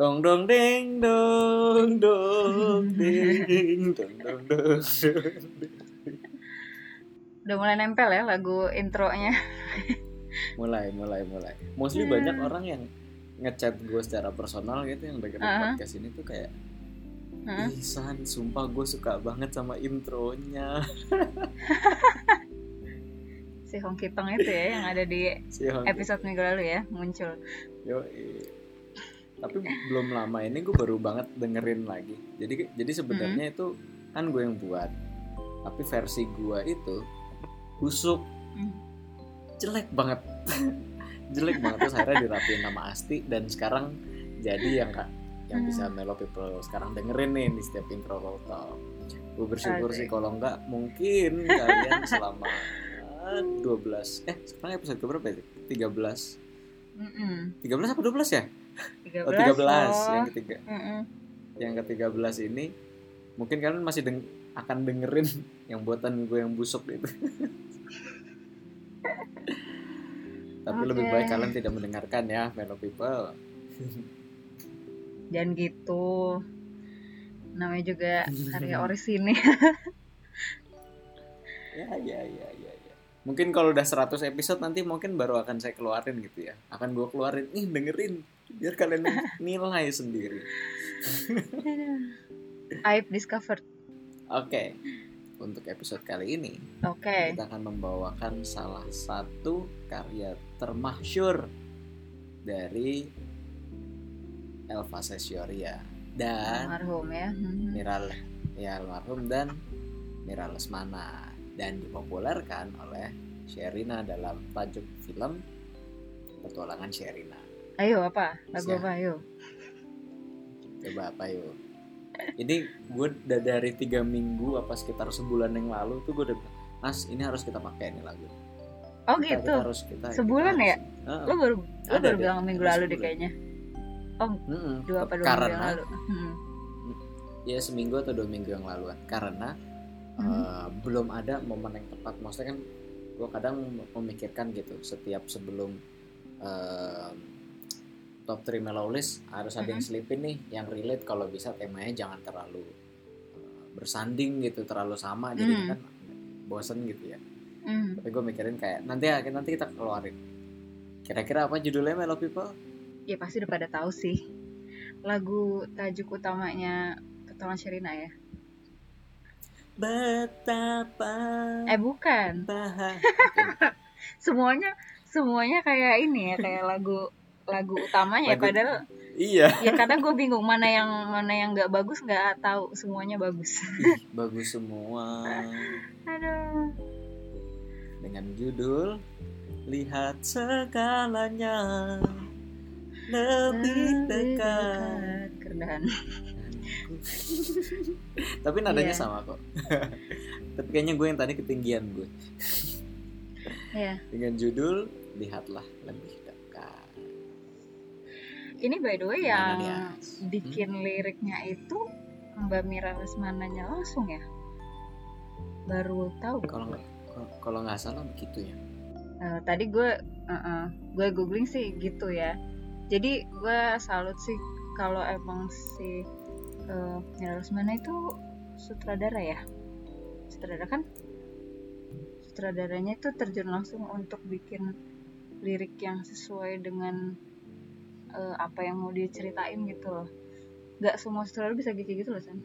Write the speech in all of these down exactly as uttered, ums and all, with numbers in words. Dong dong ding dong dong ding dong dong dong. Udah mulai nempel ya lagu intronya. mulai mulai mulai. Mostly yeah. Banyak orang yang ngechat gue secara personal gitu yang dengerin uh-huh. podcast ini tuh kayak, uh-huh. ih San, sumpah gue suka banget sama intronya. Si Hongki Tong itu ya yang ada di si episode minggu lalu ya muncul. Yo. Tapi belum lama ini gue baru banget dengerin lagi. Jadi jadi sebenarnya mm-hmm. itu kan gue yang buat. Tapi versi gue itu busuk, mm. jelek banget, jelek banget. Terus akhirnya dirapiin nama Asti dan sekarang jadi yang kak, yang bisa Melo People sekarang dengerin nih di setiap intro Low Talk. Gue bersyukur okay. sih kalau enggak mungkin kalian selama dua belas eh sekarang episode keberapa ya? tiga belas Mm-mm. tiga belas apa dua belas ya? tiga belas Oh tiga belas oh. Yang ketiga mm-mm. Yang ketiga belas ini mungkin kalian masih deng- akan dengerin yang buatan gue yang busuk itu. Tapi okay. lebih baik kalian tidak mendengarkan ya fellow people. Jangan gitu. Namanya juga karya orisinil. Ya ya ya ya ya. Mungkin kalau udah seratus episode nanti mungkin baru akan saya keluarin gitu ya. Akan gue keluarin nih dengerin biar kalian nilai sendiri. I've discovered. Oke, okay. Untuk episode kali ini okay. kita akan membawakan salah satu karya termasyhur dari Elfa Secioria dan almarhum ya hmm. Mira ya almarhum dan Mira Lesmana dan dipopulerkan oleh Sherina dalam tajuk film Petualangan Sherina. Ayo apa? Lagu apa? Ayo. Coba apa ayo. Ini gue udah dari tiga minggu apa sekitar sebulan yang lalu tuh gue udah Mas ini harus kita pakai nih lagu. Oh kita, gitu. Kita harus, kita, sebulan kita ya? Harus, uh, lo baru lo baru deh, bilang minggu lalu sebulan. Deh kayaknya. Oh, mm-hmm. dua apa dua karena, minggu yang lalu. Hmm. Ya seminggu atau dua minggu yang lalu karena hmm. uh, belum ada momen yang tepat. Maksudnya kan gue kadang memikirkan gitu setiap sebelum uh, top tiga melawlis harus ada yang selipin nih yang relate kalau bisa temanya jangan terlalu uh, bersanding gitu terlalu sama mm. jadi kan bosen gitu ya mm. tapi gue mikirin kayak nanti nanti kita keluarin kira-kira apa judulnya Melo People ya pasti udah pada tahu sih lagu tajuk utamanya Petualangan Sherina ya betapa eh bukan semuanya semuanya kayak ini ya kayak lagu lagu utamanya lagu, ya padahal iya ya karena gue bingung mana yang mana yang nggak bagus nggak tahu semuanya bagus. Ih, bagus semua. Aduh dengan judul lihat segalanya lebih dekat kerendahan. Tapi nadanya yeah. sama kok. Tapi kayaknya gue yang tadi ketinggian gue. Yeah. Dengan judul lihatlah lebih. Ini by the way yang hmm. bikin liriknya itu Mbak Mira Lesmananya langsung ya? Baru tahu. Kalau nggak kalau nggak salah begitu ya. Uh, tadi gue uh-uh, gue googling sih gitu ya. Jadi gue salut sih kalau emang si uh, Mira Lesmana itu sutradara ya. Sutradara kan? Sutradaranya itu terjun langsung untuk bikin lirik yang sesuai dengan Uh, apa yang mau dia ceritain gitu loh. Gak semua sutradara bisa gitu gitu loh San.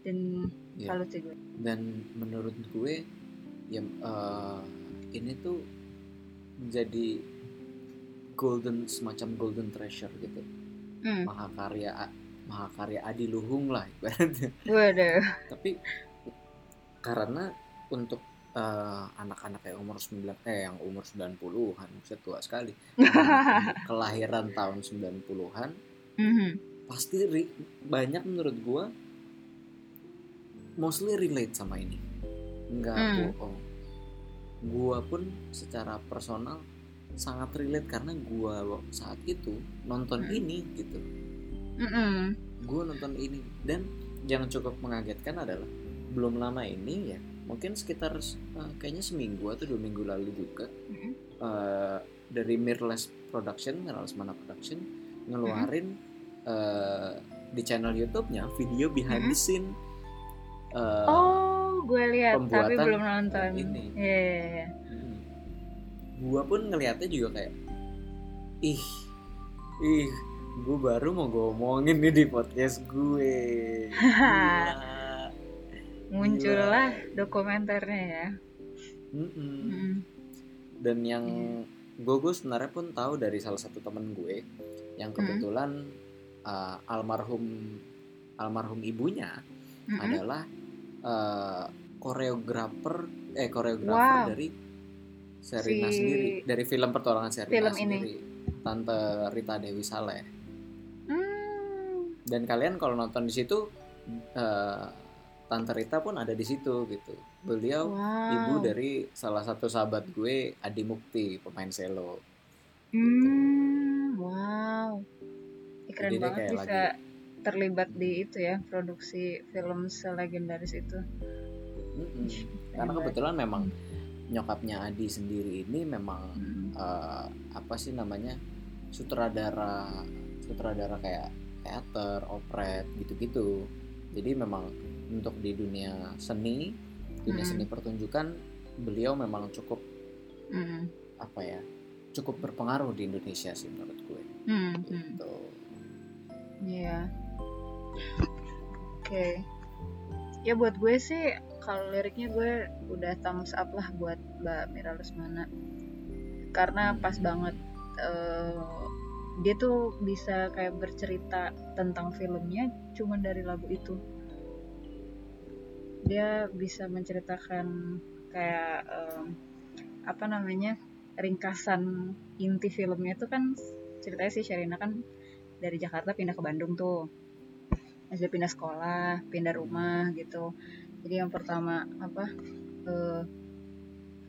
Dan yeah. salut sih gue. Dan menurut gue ya, uh, ini tuh menjadi golden semacam golden treasure gitu mm. mahakarya mahakarya Adi Luhung lah ibaratnya. Waduh. Tapi karena untuk uh, anak-anak yang umur sembilan eh yang umur sembilan puluhan, maksudnya tua sekali. Kelahiran tahun sembilan puluhan. Mm-hmm. Pasti ri- banyak menurut gua mostly relate sama ini. Enggak mm. bohong. Gua pun secara personal sangat relate karena gua saat itu nonton mm. ini gitu. Mm-hmm. Gua nonton ini, dan yang cukup mengagetkan adalah belum lama ini ya, mungkin sekitar uh, kayaknya seminggu atau dua minggu lalu juga, mm-hmm. uh, dari Mirrorless Production, Mira Lesmana Production ngeluarin mm-hmm. uh, di channel YouTube-nya video behind mm-hmm. the scene. Uh, oh, gue lihat tapi belum nonton. Ini. Yeah. Hmm. Gue pun ngelihatnya juga kayak, ih, ih, gue baru mau ngomongin nih di podcast gue. Muncullah dokumenternya ya. Mm-hmm. Dan yang mm. gue gue sebenarnya pun tahu dari salah satu teman gue yang kebetulan mm. uh, almarhum almarhum ibunya mm-hmm. adalah uh, koreografer eh koreografer wow. dari Sherina si... sendiri, dari film Petualangan Sherina sendiri, Tante Rita Dewi Saleh. Mm. Dan kalian kalau nonton di situ, uh, Tante Rita pun ada di situ gitu. Beliau wow. ibu dari salah satu sahabat gue, Adi Mukti, pemain selo. Hmm, gitu. Wow. Eh, keren jadi banget bisa lagi terlibat di itu ya, produksi film selegendaris itu. Mm-hmm. Karena kebetulan memang nyokapnya Adi sendiri ini memang mm-hmm. uh, apa sih namanya, sutradara sutradara kayak teater, operet gitu-gitu. Jadi memang untuk di dunia seni, dunia mm. seni pertunjukan, beliau memang cukup mm. apa ya, cukup berpengaruh di Indonesia sih menurut gue. Mm. Gitu. Iya. Yeah. Oke. Okay. Ya buat gue sih kalau liriknya gue udah thumbs up lah buat Mbak Mira Lesmana, karena mm. pas banget uh, dia tuh bisa kayak bercerita tentang filmnya cuma dari lagu itu. Dia bisa menceritakan kayak um, apa namanya, ringkasan inti filmnya itu kan ceritanya si Sherina kan dari Jakarta pindah ke Bandung tuh, masih pindah sekolah, pindah rumah gitu. Jadi yang pertama apa, uh,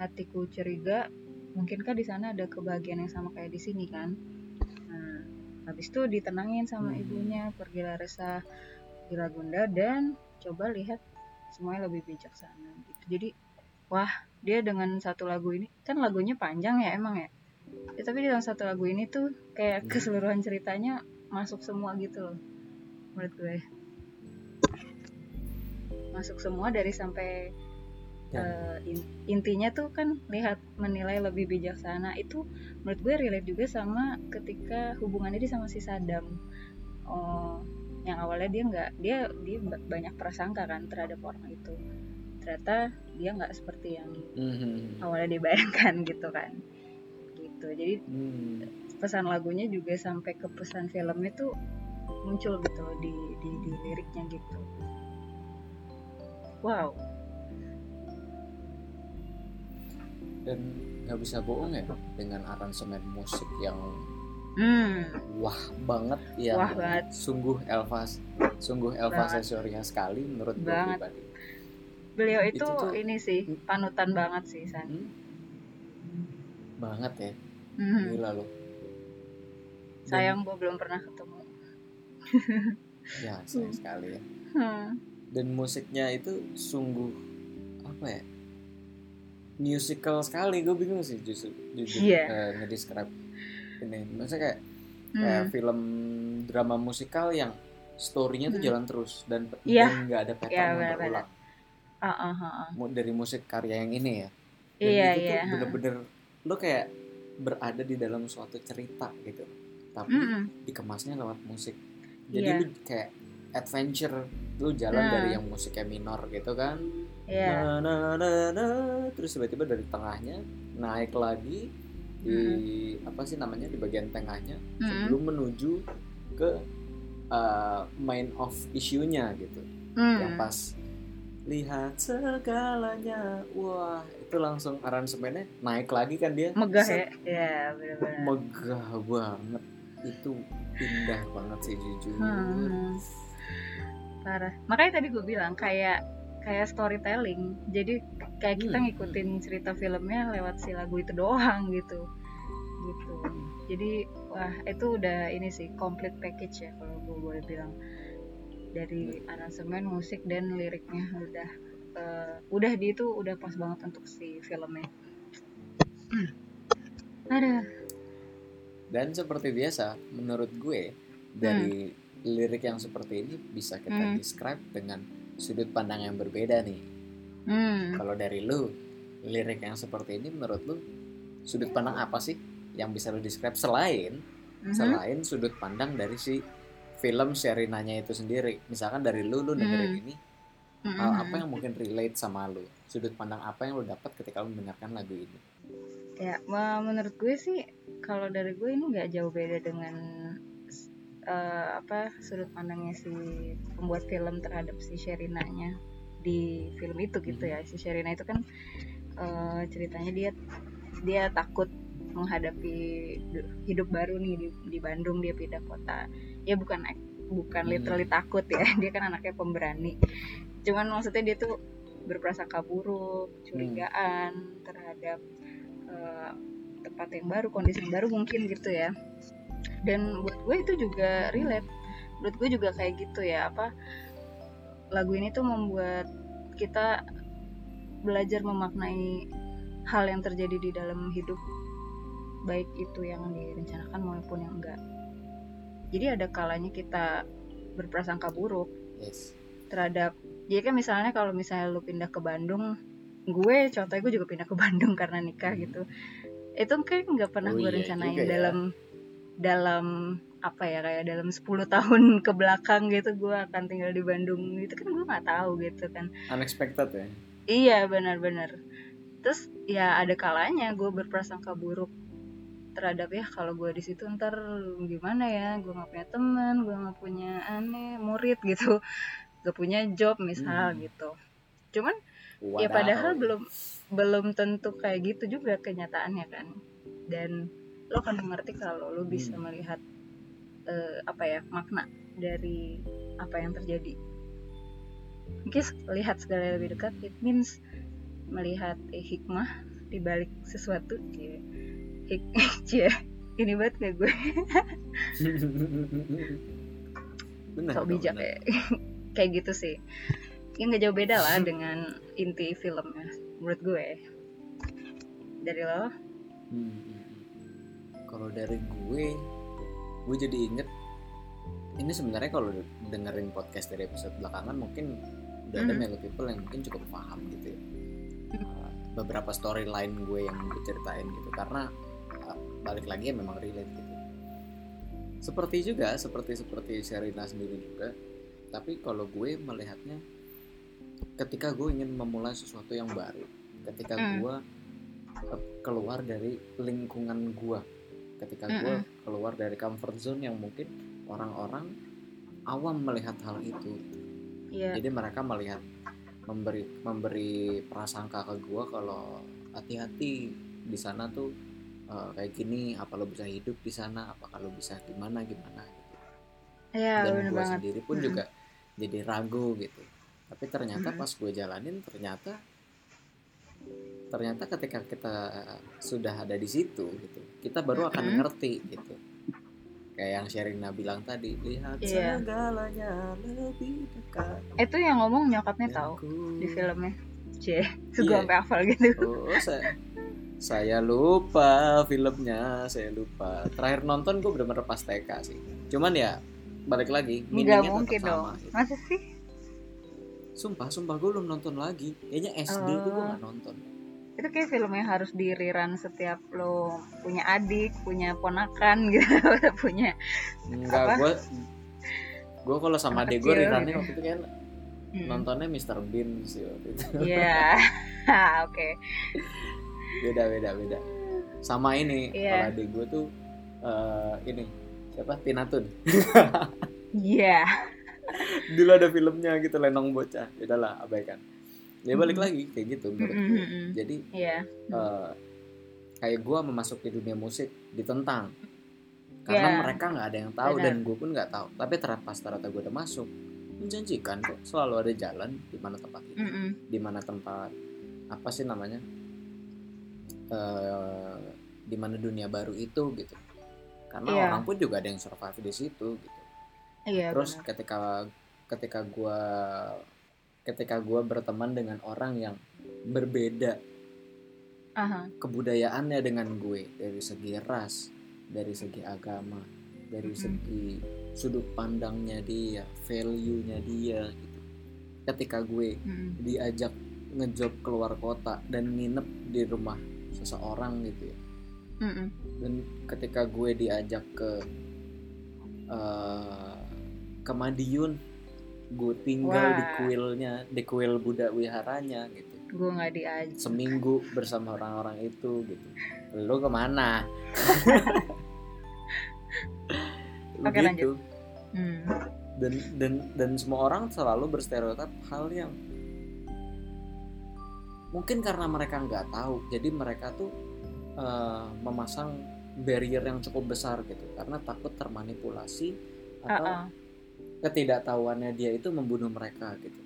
hatiku curiga, mungkinkah di sana ada kebahagiaan yang sama kayak di sini kan? Nah, habis itu ditenangin sama ibunya, pergilah resah, gila gunda, dan coba lihat semuanya lebih bijaksana gitu. Jadi wah, dia dengan satu lagu ini kan, lagunya panjang ya emang ya, ya tapi dengan satu lagu ini tuh kayak keseluruhan ceritanya masuk semua gitu loh menurut gue. Masuk semua dari sampai ya. uh, intinya tuh kan lihat, menilai lebih bijaksana. Itu menurut gue relate juga sama ketika hubungannya dia sama si Saddam. Oh, yang awalnya dia nggak, dia dia banyak prasangka kan terhadap orang itu, ternyata dia nggak seperti yang mm-hmm. awalnya dibayangkan gitu kan, gitu. Jadi mm. pesan lagunya juga sampai ke pesan filmnya tuh muncul gitu di di, di liriknya gitu. Wow. Dan nggak bisa bohong ya dengan aransemen musik yang Hmm. wah banget ya, wah banget. sungguh Elfa sungguh Elfa Secioria sekali menurut gue pribadi. Beliau itu, itu tuh, ini sih panutan hmm. banget sih San. Hmm. Banget ya. Hmm. Gila loh. Sayang gue belum pernah ketemu. Ya sayang hmm. sekali ya. Hmm. Dan musiknya itu sungguh apa ya? Musical sekali, gue bingung sih justru jujur yeah. uh, nge-describe ini. Maksudnya kayak, hmm. kayak film drama musikal yang story-nya tuh hmm. jalan terus dan yeah. dan nggak ada pattern yeah, yang berulang. Uh, uh, uh. Dari musik karya yang ini ya. Dan yeah, itu yeah. tuh bener-bener lo kayak berada di dalam suatu cerita gitu. Tapi mm-hmm. dikemasnya lewat musik. Jadi yeah. lo kayak adventure, lo jalan uh. dari yang musiknya minor gitu kan. Yeah. Nah, nah, nah, nah. Terus tiba-tiba dari tengahnya naik lagi di mm. apa sih namanya, di bagian tengahnya mm. sebelum menuju ke uh, main of issue-nya gitu. Mm. Yang pas lihat segalanya. Wah, itu langsung aransemennya naik lagi kan dia. Megah set. Ya, ya benar-benar. Megah banget. Itu indah banget sih jujur. Hmm. Parah. Makanya tadi gue bilang kayak kayak storytelling. Jadi kayak kita hmm. ngikutin cerita filmnya lewat si lagu itu doang gitu. Gitu. Jadi wah, itu udah ini sih complete package ya kalau gue boleh bilang. Dari aransemen, musik, dan liriknya udah uh, udah di itu udah pas banget untuk si filmnya. Ada. Dan seperti biasa, menurut gue dari hmm. lirik yang seperti ini bisa kita hmm. describe dengan sudut pandang yang berbeda nih. Hmm. Kalau dari lu, lirik yang seperti ini menurut lu sudut pandang apa sih yang bisa lu describe selain hmm. selain sudut pandang dari si film Sherinanya itu sendiri. Misalkan dari lu, lu dengerin hmm. ini, hmm. hal apa yang mungkin relate sama lu? Sudut pandang apa yang lu dapat ketika lu mendengarkan lagu ini? Ya, menurut gue sih, kalau dari gue ini nggak jauh beda dengan uh, apa sudut pandangnya si pembuat film terhadap si Sherinanya di film itu gitu hmm. ya. Si Sherina itu kan uh, ceritanya dia dia takut menghadapi hidup baru nih di, di Bandung, dia pindah kota. Ya bukan bukan literally takut ya, dia kan anaknya pemberani. Cuman maksudnya dia tuh berprasangka buruk, curigaan terhadap uh, tempat yang baru, kondisi yang baru mungkin gitu ya. Dan buat gue itu juga relate. Buat gue juga kayak gitu ya, apa lagu ini tuh membuat kita belajar memaknai hal yang terjadi di dalam hidup, baik itu yang direncanakan maupun yang enggak. Jadi ada kalanya kita berprasangka buruk yes. terhadap. Jadi kan misalnya kalau misalnya lu pindah ke Bandung, gue contohnya gue juga pindah ke Bandung karena nikah hmm. gitu. Itu kayak nggak pernah oh, gue iya, rencanain juga, dalam ya. dalam apa ya kayak dalam sepuluh tahun ke belakang gitu gue akan tinggal di Bandung. Itu kan gue nggak tahu gitu kan. Unexpected ya. Iya benar-benar. Terus ya ada kalanya gue berprasangka buruk terhadap ya kalau gue di situ ntar gimana ya, gue nggak punya teman, gue nggak punya aneh murid gitu, gak punya job misal hmm. gitu. Cuman Wadaw. ya padahal belum belum tentu kayak gitu juga kenyataannya kan. Dan lo akan mengerti kalau lo bisa hmm. melihat uh, apa ya makna dari apa yang terjadi. Mungkin lihat segala lebih dekat, it means melihat eh, hikmah di balik sesuatu gitu. Cie, ini banget gak gue? Benar, so bijak kayak kayak gitu sih. Yang gak jauh beda lah dengan inti filmnya, menurut gue. Dari lo? Hmm. Kalau dari gue, gue jadi inget. Ini sebenarnya kalau dengerin podcast dari episode belakangan mungkin udah ada melo people yang mungkin cukup paham gitu ya. Beberapa storyline gue yang gue ceritain gitu karena uh, balik lagi ya memang relate gitu. Seperti juga seperti seperti Sherina sendiri juga, tapi kalau gue melihatnya ketika gue ingin memulai sesuatu yang baru, ketika mm. gue uh, keluar dari lingkungan gue, ketika mm-hmm. gue keluar dari comfort zone yang mungkin orang-orang awam melihat hal itu. Yeah. Jadi mereka melihat memberi memberi prasangka ke gue kalau hati-hati di sana tuh uh, kayak gini, apa lo bisa hidup di sana, apa kalau bisa gimana gimana gitu. Ya, dan gue sendiri pun hmm. juga jadi ragu gitu. Tapi ternyata hmm. pas gue jalanin ternyata ternyata ketika kita sudah ada di situ gitu, kita baru akan hmm. ngerti gitu. Kayak yang Sherina bilang tadi, lihat yeah. segalanya lebih dekat. Itu yang ngomong nyokapnya tahu di filmnya. Cie, gue yeah. sampai hafal gitu. Oh, saya, saya lupa filmnya, saya lupa. Terakhir nonton gue benar-benar pas T K sih. Cuman ya balik lagi, meaningnya tetap sama. Gitu. Masa sih? Sumpah, sumpah gue belum nonton lagi. Kayaknya S D uh. itu gue nggak nonton. Itu kayak film yang harus di-rerun setiap lo punya adik, punya ponakan gitu, punya enggak, gue gue kalau sama adik gue rerunnya waktu itu kan hmm. nontonnya Mister Bean sih waktu itu. Iya, yeah. oke. Okay. Beda beda beda. Sama ini yeah. kalau adik gue tuh uh, ini siapa? Tina Tun. Iya. yeah. Dulu ada filmnya gitu, Lenong Bocah. Udahlah, abaikan. ya balik lagi kayak gitu menurut mm-hmm. gue. Jadi yeah. uh, kayak gue memasuki dunia musik ditentang karena yeah. mereka nggak ada yang tahu. Benar. Dan gue pun nggak tahu, tapi terlepas ternyata gue udah masuk, menjanjikan kok, selalu ada jalan di mana tempat itu, mm-hmm. di mana tempat apa sih namanya, uh, di mana dunia baru itu gitu, karena yeah. orang pun juga ada yang survive di situ gitu. Yeah, terus benar. ketika ketika gue ketika gue berteman dengan orang yang berbeda uh-huh. kebudayaannya dengan gue, dari segi ras, dari segi agama, dari mm-hmm. segi sudut pandangnya dia, value-nya dia gitu. Ketika gue mm-hmm. diajak ngejob keluar kota dan nginep di rumah seseorang gitu ya, mm-hmm. dan ketika gue diajak ke uh, ke Madiun, gue tinggal Wah. di kuilnya, di kuil Buddha Wiharanya gitu. Gue nggak diajak. Seminggu bersama orang-orang itu gitu. Lu kemana? Lu okay, gitu. Hmm. Dan dan dan semua orang selalu berstereotip hal yang mungkin karena mereka nggak tahu, jadi mereka tuh uh, memasang barrier yang cukup besar gitu, karena takut termanipulasi atau uh-uh. ketidaktahuannya dia itu membunuh mereka gitu.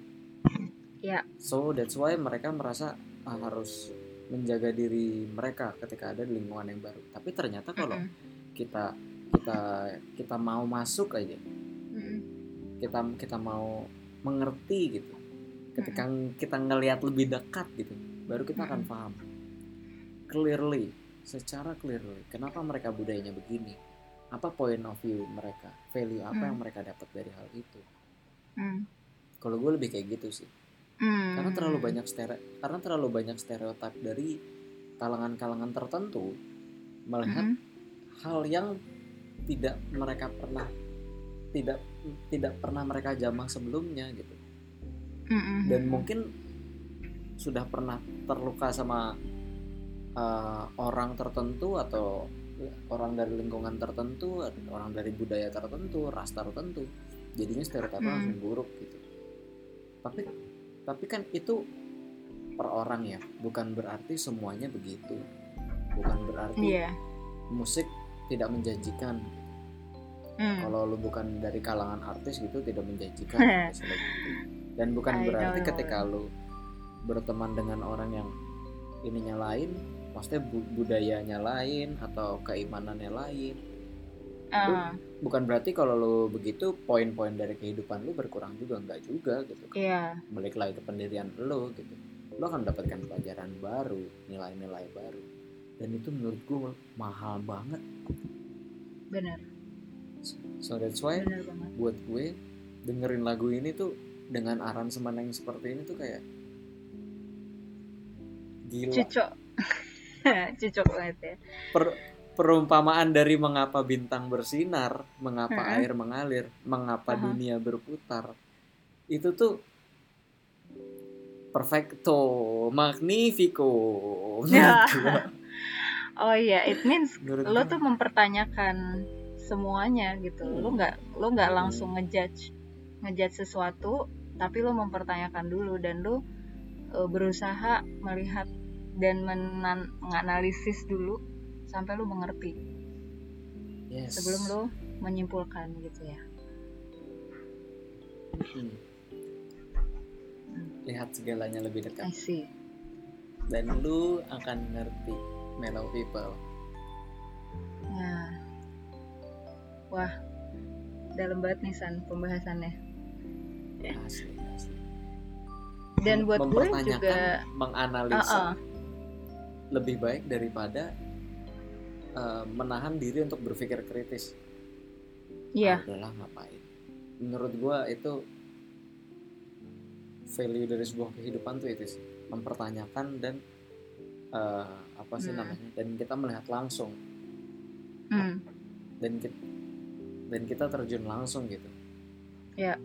Yeah. So that's why mereka merasa ah, harus menjaga diri mereka ketika ada di lingkungan yang baru. Tapi ternyata kalau mm-hmm. kita kita kita mau masuk aja, mm-hmm. kita kita mau mengerti gitu. Ketika mm-hmm. kita ngelihat lebih dekat gitu, baru kita mm-hmm. akan paham clearly, secara clearly kenapa mereka budayanya begini, apa point of view mereka, value apa mm-hmm. yang mereka dapat dari hal itu. Mm-hmm. Kalau gue lebih kayak gitu sih. Hmm. Karena terlalu banyak stere, karena terlalu banyak stereotip dari kalangan-kalangan tertentu melihat hmm. hal yang tidak mereka pernah tidak tidak pernah mereka jamah sebelumnya gitu. Hmm. Dan mungkin sudah pernah terluka sama uh, orang tertentu atau orang dari lingkungan tertentu, orang dari budaya tertentu, ras tertentu. Jadinya stereotipnya hmm. langsung buruk gitu. Tapi Tapi kan itu per orang ya, bukan berarti semuanya begitu. Bukan berarti yeah. musik tidak menjanjikan. Mm. Kalau lu bukan dari kalangan artis gitu tidak menjanjikan. Dan bukan I berarti ketika lu berteman dengan orang yang ininya lain, maksudnya budayanya lain atau keimanannya lain. Uh. Lu, bukan berarti kalau lu begitu poin-poin dari kehidupan lu berkurang juga, enggak juga gitu kan. Yeah. Balik lagi ke pendirian lu gitu. Lu akan mendapatkan pelajaran baru, nilai-nilai baru. Dan itu menurut gue mahal banget. Benar. So that's why buat gue dengerin lagu ini tuh dengan aransemen yang seperti ini tuh kayak gila. Cocok. Cocok banget ya. Per Perumpamaan dari mengapa bintang bersinar, mengapa uh-huh. air mengalir, mengapa uh-huh. dunia berputar. Itu tuh perfecto, magnifico. Ya. Oh iya, yeah. It means menurut lo gue. Tuh mempertanyakan semuanya gitu. Hmm. Lo nggak lo nggak langsung ngejudge ngejudge sesuatu, tapi lo mempertanyakan dulu dan lo uh, berusaha melihat dan menan- menganalisis dulu sampai lu mengerti, yes. sebelum lu menyimpulkan gitu ya. Hmm. Lihat segalanya lebih dekat. I see. Dan lu akan ngerti mellow people. Nah. Wah, dalam banget nih San pembahasannya. Asli, asli. Dan buat gue juga menganalisa uh-uh. lebih baik daripada Uh, menahan diri untuk berpikir kritis. Iya. Yeah. Adalah ngapain? Menurut gue itu value dari sebuah kehidupan tuh itu sih, mempertanyakan dan uh, apa sih mm. namanya? Dan kita melihat langsung. Mm. Dan kita dan kita terjun langsung gitu. Iya. Yeah.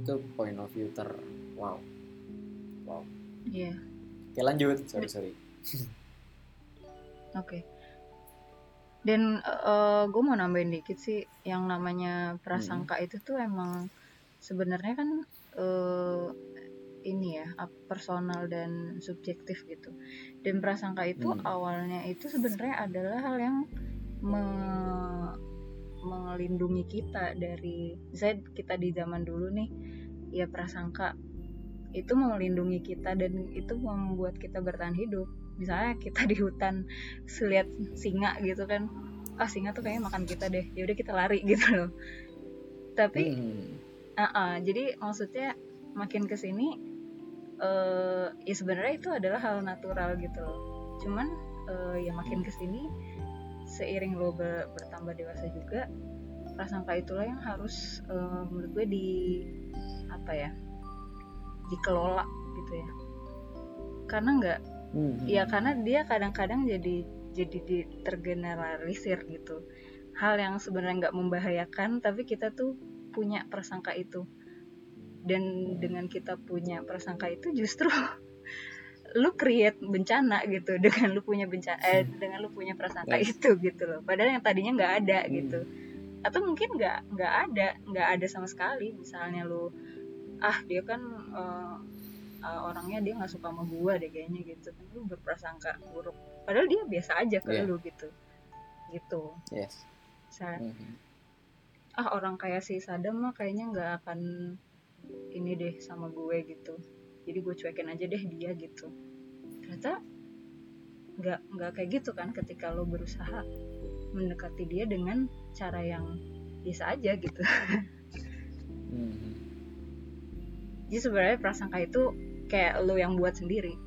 Itu point of view ter wow. Wow. Iya. Yeah. Oke, lanjut. Sorry, sorry. Oke. Okay. Dan uh, gue mau nambahin dikit sih, yang namanya prasangka hmm. itu tuh emang sebenarnya kan uh, ini ya, personal dan subjektif gitu. Dan prasangka itu hmm. awalnya itu sebenarnya adalah hal yang me- melindungi kita dari, misalnya kita di zaman dulu nih, ya prasangka itu melindungi kita dan itu membuat kita bertahan hidup. Misalnya kita di hutan lihat singa gitu kan, ah singa tuh kayaknya makan kita deh, ya udah kita lari gitu loh. Tapi hmm. uh-uh, jadi maksudnya makin kesini uh, ya sebenarnya itu adalah hal natural gitu loh. Cuman uh, ya makin kesini seiring lo ber- bertambah dewasa juga, prasangka itulah yang harus uh, menurut gue di apa ya, dikelola gitu ya. Karena nggak mm-hmm. ya karena dia kadang-kadang jadi jadi di, tergeneralisir gitu, hal yang sebenarnya nggak membahayakan tapi kita tuh punya prasangka itu. Dan dengan kita punya prasangka itu justru lu create bencana gitu dengan lu punya bencana eh, dengan lu punya prasangka yes. itu gitu loh, padahal yang tadinya nggak ada hmm. gitu, atau mungkin nggak nggak ada nggak ada sama sekali. Misalnya lu ah dia kan uh, uh, orangnya dia nggak suka sama gua deh kayaknya gitu, lu berprasangka buruk padahal dia biasa aja ke yeah. lu gitu gitu yes. Misalnya mm-hmm. ah orang kayak si Sadam mah kayaknya nggak akan ini deh sama gue gitu, jadi gue cuekin aja deh dia gitu. Ternyata nggak nggak kayak gitu kan, ketika lo berusaha mendekati dia dengan cara yang biasa aja gitu. Mm-hmm. Jadi sebenarnya prasangka itu kayak lo yang buat sendiri,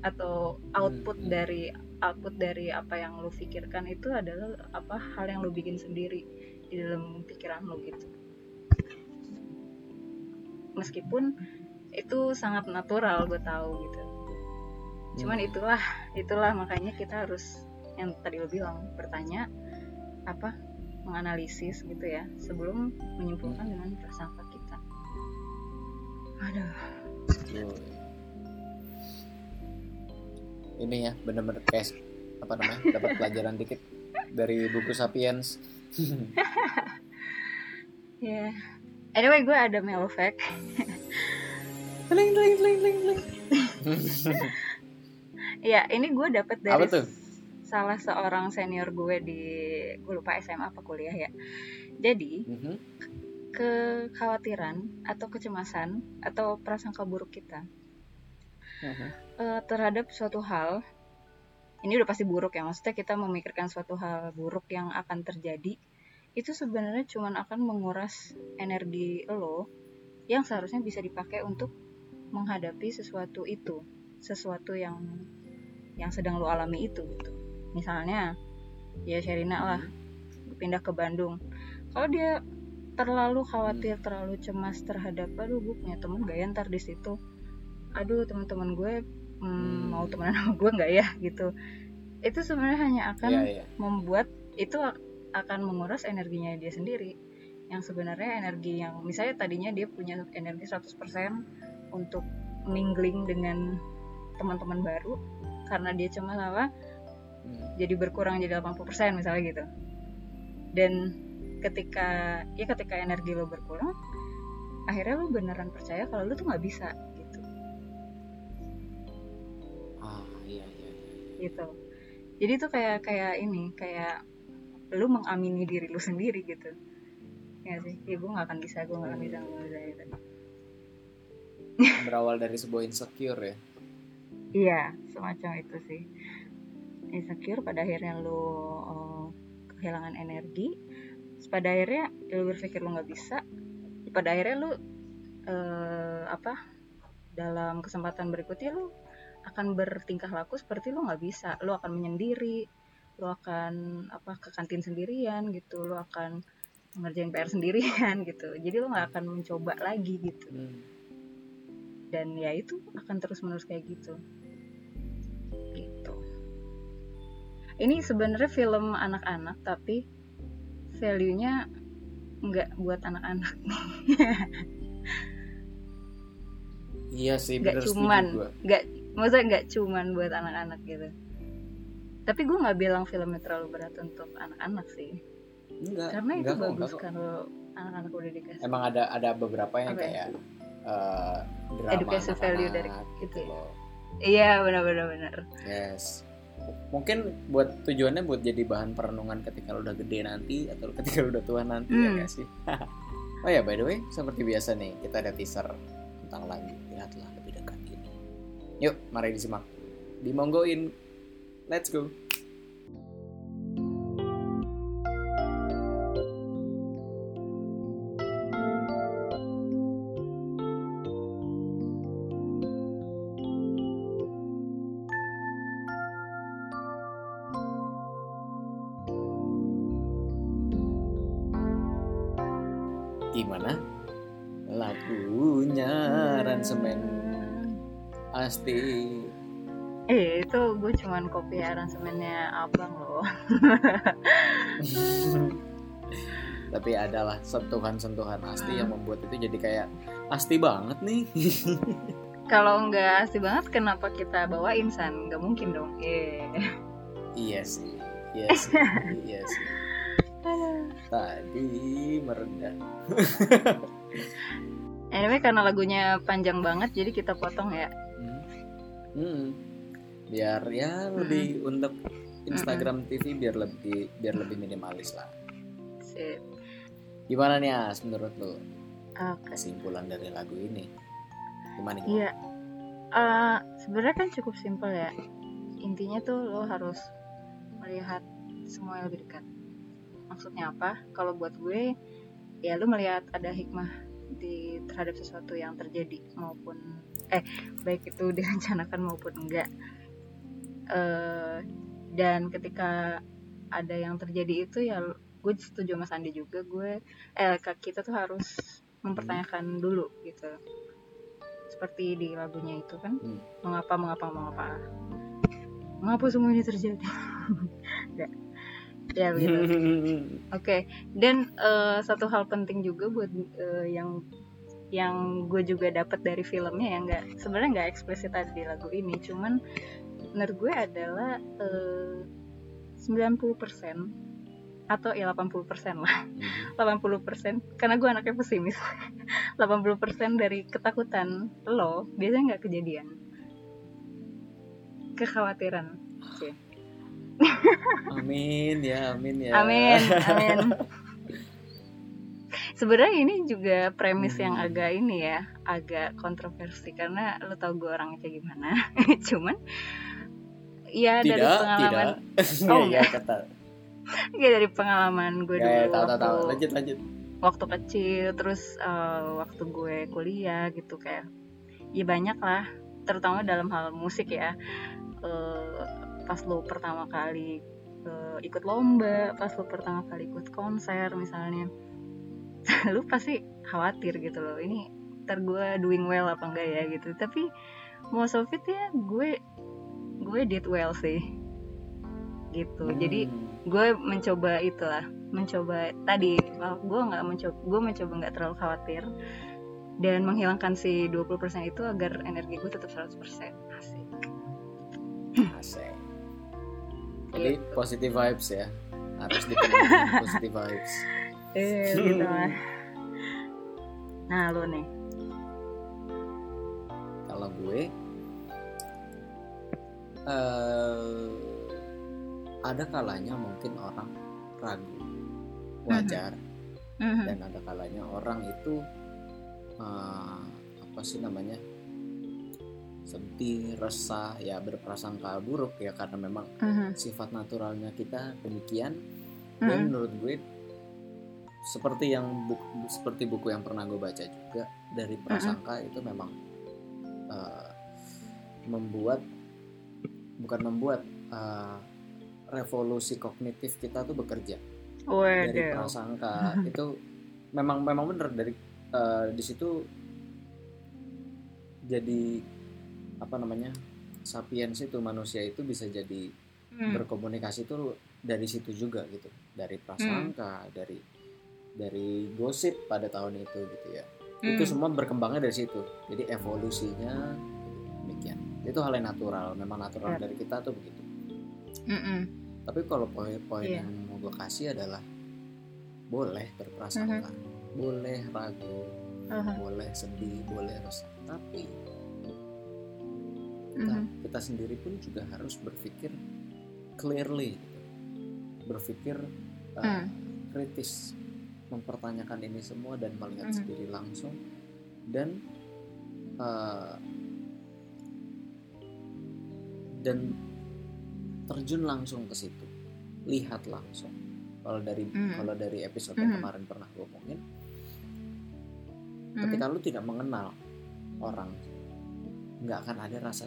atau output mm-hmm. dari output dari apa yang lo pikirkan itu adalah apa hal yang lo bikin sendiri di dalam pikiran lo gitu. Meskipun itu sangat natural gue tahu gitu, cuman itulah itulah makanya kita harus yang tadi lo bilang bertanya apa menganalisis gitu ya sebelum menyimpulkan dengan prasangka kita. Aduh. Ini ya benar-benar kayak apa namanya dapat pelajaran dikit dari buku Sapiens. Ya. Yeah. Anyway, gue ada mellow fact. Bling bling bling bling bling. Ya, ini gue dapet dari salah seorang senior gue di, gue lupa S M A apa kuliah ya. Jadi mm-hmm. kekhawatiran atau kecemasan atau prasangka buruk kita mm-hmm. uh, terhadap suatu hal, ini udah pasti buruk ya. Maksudnya kita memikirkan suatu hal buruk yang akan terjadi, itu sebenarnya cuma akan menguras energi lo yang seharusnya bisa dipakai untuk menghadapi sesuatu itu, sesuatu yang yang sedang lo alami itu gitu. Misalnya ya Sherina lah pindah ke Bandung, kalau dia terlalu khawatir, terlalu cemas terhadap aduh gue punya teman gak ya ntar di situ, aduh teman-teman gue mm, mau temenan sama gue nggak ya gitu, itu sebenarnya hanya akan yeah, yeah. membuat itu akan menguras energinya dia sendiri. Yang sebenarnya energi yang misalnya tadinya dia punya energi seratus persen untuk mingling dengan teman-teman baru, karena dia cuma apa hmm. jadi berkurang jadi delapan puluh persen misalnya gitu. Dan ketika ya ketika energi lo berkurang, akhirnya lo beneran percaya kalau lo tuh nggak bisa gitu. Ah iya iya. Gitu. Jadi tuh kayak kayak ini kayak lu mengamini diri lu sendiri gitu ya sih, ya gue gak akan bisa, gue gak akan bisa, gak bisa gitu. Berawal dari sebuah insecure ya? Iya, semacam itu sih, insecure pada akhirnya lu uh, kehilangan energi, pada akhirnya lu berpikir lu gak bisa, pada akhirnya lu uh, apa dalam kesempatan berikutnya lu akan bertingkah laku seperti lu gak bisa, lu akan menyendiri, lo akan apa ke kantin sendirian gitu, lo akan ngerjain P R sendirian gitu, jadi lo nggak akan mencoba lagi gitu. hmm. Dan ya itu akan terus menerus kayak gitu gitu. Ini sebenarnya film anak-anak tapi value-nya nggak buat anak-anak. Iya sih, nggak cuman nggak maksudnya nggak cuman buat anak-anak gitu. Tapi gue nggak bilang filmnya terlalu berat untuk anak-anak sih, enggak, karena itu enggak, bagus enggak, kalau anak-anak udah dikasih. Emang ada ada beberapa yang okay. kayak uh, drama edukasi value dari gitu ya. Iya, benar-benar benar. Yes. Mungkin buat tujuannya buat jadi bahan perenungan ketika lu udah gede nanti atau ketika lu udah tua nanti hmm. ya gak sih? Oh ya, by the way, seperti biasa nih, kita ada teaser tentang lagu Lihatlah Lebih Dekat Ini. Yuk, mari disimak. Dimonggoin. Let's go. Gimana? Lagunya aransemen pasti. Eh itu gue cuman copy aransemennya abang loh. Tapi adalah sentuhan-sentuhan pasti hmm. yang membuat itu jadi kayak pasti banget nih. Kalau nggak pasti banget kenapa kita bawain San? Nggak mungkin dong. Eh. Iya sih. Iya sih. Iya sih. Tadi merendah. Anyway, karena lagunya panjang banget jadi kita potong ya. hmm. Hmm. Biar ya lebih hmm. untuk Instagram hmm. T V biar lebih biar lebih minimalis lah. Sip. Gimana nih As menurut lo? Okay. Kesimpulan dari lagu ini gimana? Iya. Uh, sebenarnya kan cukup simpel ya. Intinya tuh lo harus melihat semua yang lebih dekat. Maksudnya apa? Kalau buat gue, ya lu melihat ada hikmah di terhadap sesuatu yang terjadi maupun eh baik itu direncanakan maupun enggak. E, dan ketika ada yang terjadi itu ya gue setuju sama Sandi juga gue eh kita tuh harus mempertanyakan dulu gitu. Seperti di lagunya itu kan, hmm. mengapa mengapa mengapa mengapa semua ini terjadi. Ya begitu. Oke, okay. Dan uh, satu hal penting juga buat uh, yang yang gue juga dapat dari filmnya yang nggak sebenarnya nggak eksplisit tadi di lagu ini, cuman menurut gue adalah uh, sembilan puluh persen atau ya delapan puluh persen lah, delapan puluh persen karena gue anaknya pesimis. delapan puluh persen dari ketakutan lo biasanya nggak kejadian, kekhawatiran sih. Amin ya, amin ya. Amin, amin. Sebenarnya ini juga premis hmm. yang agak ini ya, agak kontroversi karena lo tau gue orangnya kayak gimana. Cuman, ya tidak, dari pengalaman. Tidak. Oh enggak. Ya dari pengalaman gue dulu. Ya, tahu, tahu, tahu. Lanjut, lanjut. Waktu kecil, terus uh, waktu gue kuliah gitu kayak, ya banyak lah, terutama dalam hal musik ya. Uh, pas lo pertama kali uh, ikut lomba, pas lo pertama kali ikut konser misalnya, lo pasti khawatir gitu loh, ini ntar gue doing well apa enggak ya gitu. Tapi most of it ya gue gue did well sih gitu. hmm. Jadi gue mencoba itulah, mencoba tadi gue nggak mencoba gue mencoba nggak terlalu khawatir dan menghilangkan si dua puluh persen itu agar energi gue tetap seratus persen. Asik asik. Jadi gitu. Positive vibes ya. Harus dipenuhi positive vibes. Eh gitu lah. Nah lo nih. Kalau gue uh, ada kalanya mungkin orang ragu. Wajar. Uh-huh. Dan ada kalanya orang itu uh, apa sih namanya, sedih, resah, ya berprasangka buruk ya karena memang uh-huh. sifat naturalnya kita demikian. uh-huh. Dan menurut gue seperti yang buku, seperti buku yang pernah gue baca juga, dari prasangka uh-huh. itu memang uh, membuat bukan membuat uh, revolusi kognitif kita tuh bekerja. Oh, dari deal. Prasangka uh-huh. itu memang memang benar dari uh, di situ jadi apa namanya, sapiens itu, manusia itu bisa jadi hmm. berkomunikasi itu dari situ juga gitu, dari prasangka, hmm. dari dari gosip pada tahun itu gitu ya. hmm. Itu semua berkembangnya dari situ, jadi evolusinya demikian. Itu hal yang natural, memang natural dari kita tuh begitu. Mm-mm. Tapi kalau poin-poin yeah. yang mau gue kasih adalah boleh berprasangka, mm-hmm. boleh ragu, uh-huh. boleh sedih, boleh resah, tapi kita, uh-huh. kita sendiri pun juga harus berpikir clearly, berpikir uh, uh. kritis, mempertanyakan ini semua dan melihat uh-huh. sendiri langsung dan uh, dan terjun langsung ke situ, lihat langsung. Kalau dari mm. kalau dari episode yang mm. kemarin pernah gue omongin, mm. ketika lu tidak mengenal orang, nggak akan ada rasa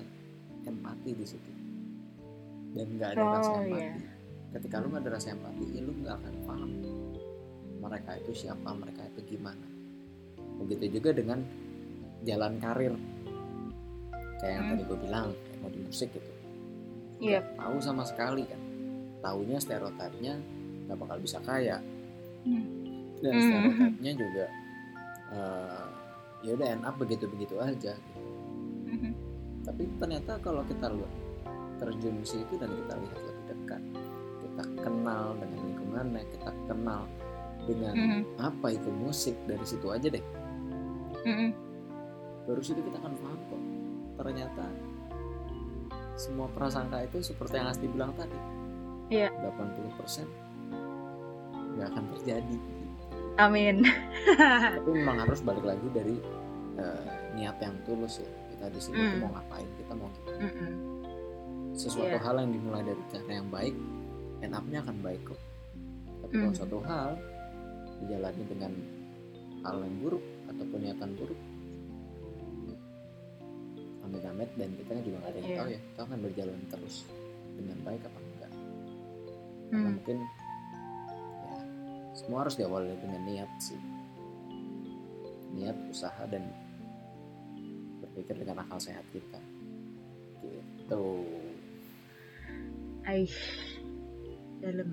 empati di situ, dan nggak ada oh, rasa empati. Yeah. Ketika lu nggak ada rasa empati, lu nggak akan paham mereka itu siapa, mereka itu gimana. Begitu juga dengan jalan karir, kayak yang mm. tadi gue bilang, kayak mau di musik gitu. Yep. Tahu sama sekali kan, taunya stereotipnya nggak bakal bisa kaya, mm. dan mm. stereotipnya juga uh, ya udah end up begitu-begitu aja. Gitu. Mm-hmm. Tapi ternyata kalau kita lihat terjun di situ dan kita lihat lebih dekat, kita kenal dengan lingkungannya, kita kenal dengan mm-hmm. apa itu musik, dari situ aja deh. Mm-hmm. Baru situ kita akan paham kok. Ternyata semua prasangka itu seperti yang Asti bilang tadi, yeah. delapan puluh persen nggak akan terjadi. Amin. Tapi memang harus balik lagi dari uh, niat yang tulus ya. Kita di sini mm. mau ngapain, kita mau gimana. Mm-mm. Sesuatu yeah. hal yang dimulai dari cara yang baik, end up-nya akan baik kok. Tapi mm. kalau suatu hal dijalani dengan hal yang buruk ataupun niatan buruk, amit-amit dan kita juga nggak ada yang yeah. tahu ya, kita akan berjalan terus dengan baik apa enggak. Karena hmm. mungkin ya semua harus diawali dengan niat sih, niat, usaha dan berpikir dengan akal sehat kita. Gitu. Aih, dalam.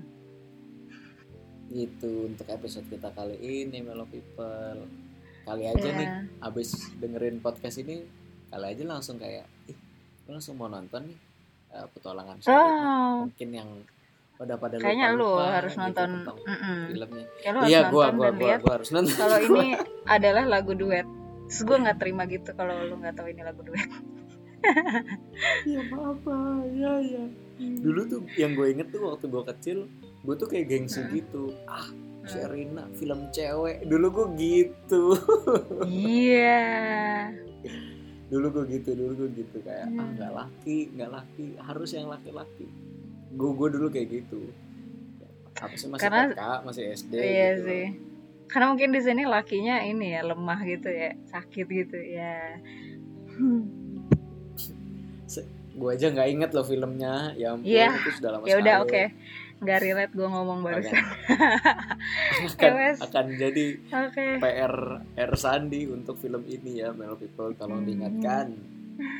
Itu untuk episode kita kali ini, Melo People. Kali aja yeah. nih, abis dengerin podcast ini, kali aja langsung kayak, ih, gue langsung mau nonton nih uh, Petualangan Sherina. Oh. Mungkin yang udah pada lupa. Kayaknya lu harus gitu, nonton filmnya. Iya, gue gue gue harus nonton. Kalau ini adalah lagu duet. Terus gue nggak terima gitu kalau lu nggak tahu ini lagu duet. Iya apa, ya ya. Dulu tuh yang gue inget tuh waktu gue kecil, gue tuh kayak gengsi hmm. gitu. Ah, Sherina, film cewek. Dulu gue gitu. Iya. yeah. Dulu gue gitu, dulu gue gitu kayak yeah. ah nggak laki, nggak laki, harus yang laki-laki. Gue gue dulu kayak gitu. Apa sih masih karena, T K, masih S D iya gitu. Sih. Karena mungkin di sini lakinya ini ya lemah gitu ya, sakit gitu ya. Se- gue aja nggak inget loh filmnya, ya ampun yeah. itu sudah lama sekali. Ya udah oke, okay. nggak relate gue ngomong barusan. akan, akan jadi okay. P R R Sandi untuk film ini ya, Melo People, tolong hmm. diingatkan.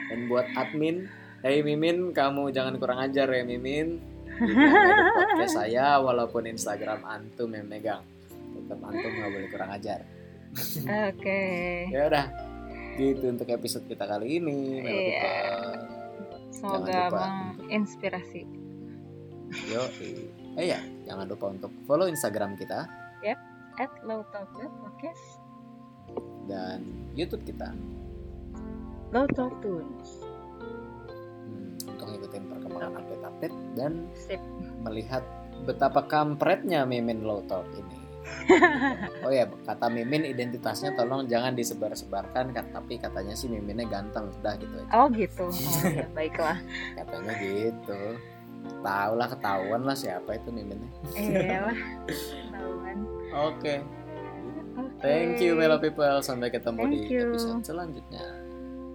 Dan buat admin, hey Mimin, kamu jangan kurang ajar ya Mimin. Ada podcast saya, walaupun Instagram antum yang megang, tetap antum nggak boleh kurang ajar. Oke. Okay. Ya udah, gitu untuk episode kita kali ini, Melo yeah. People. Semoga menginspirasi. Yo, eh ya, jangan lupa untuk follow Instagram kita. Yep, at Low Talk Tunes. Dan YouTube kita, Low Talk Tunes. Hmm, untuk ngikutin perkembangan update-update dan sip. Melihat betapa kampretnya Mimin Low Talk ini. Oh ya, kata Mimin identitasnya tolong jangan disebar-sebarkan, tapi katanya sih Miminnya ganteng, udah gitu aja. Oh gitu, oh, ya, baiklah. Katanya gitu. Tahu lah, ketahuan lah siapa itu miminnya. Iya lah, ketahuan. Oke, okay. Thank you Melo People, sampai ketemu thank di you. Episode selanjutnya.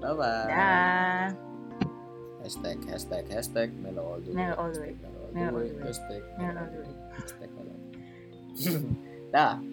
Bye bye. Dah. Hashtag hashtag hashtag Melo all the way. Melo all the way. Melo all the way. Hashtag Melo all the way. Hashtag Melo. Dah.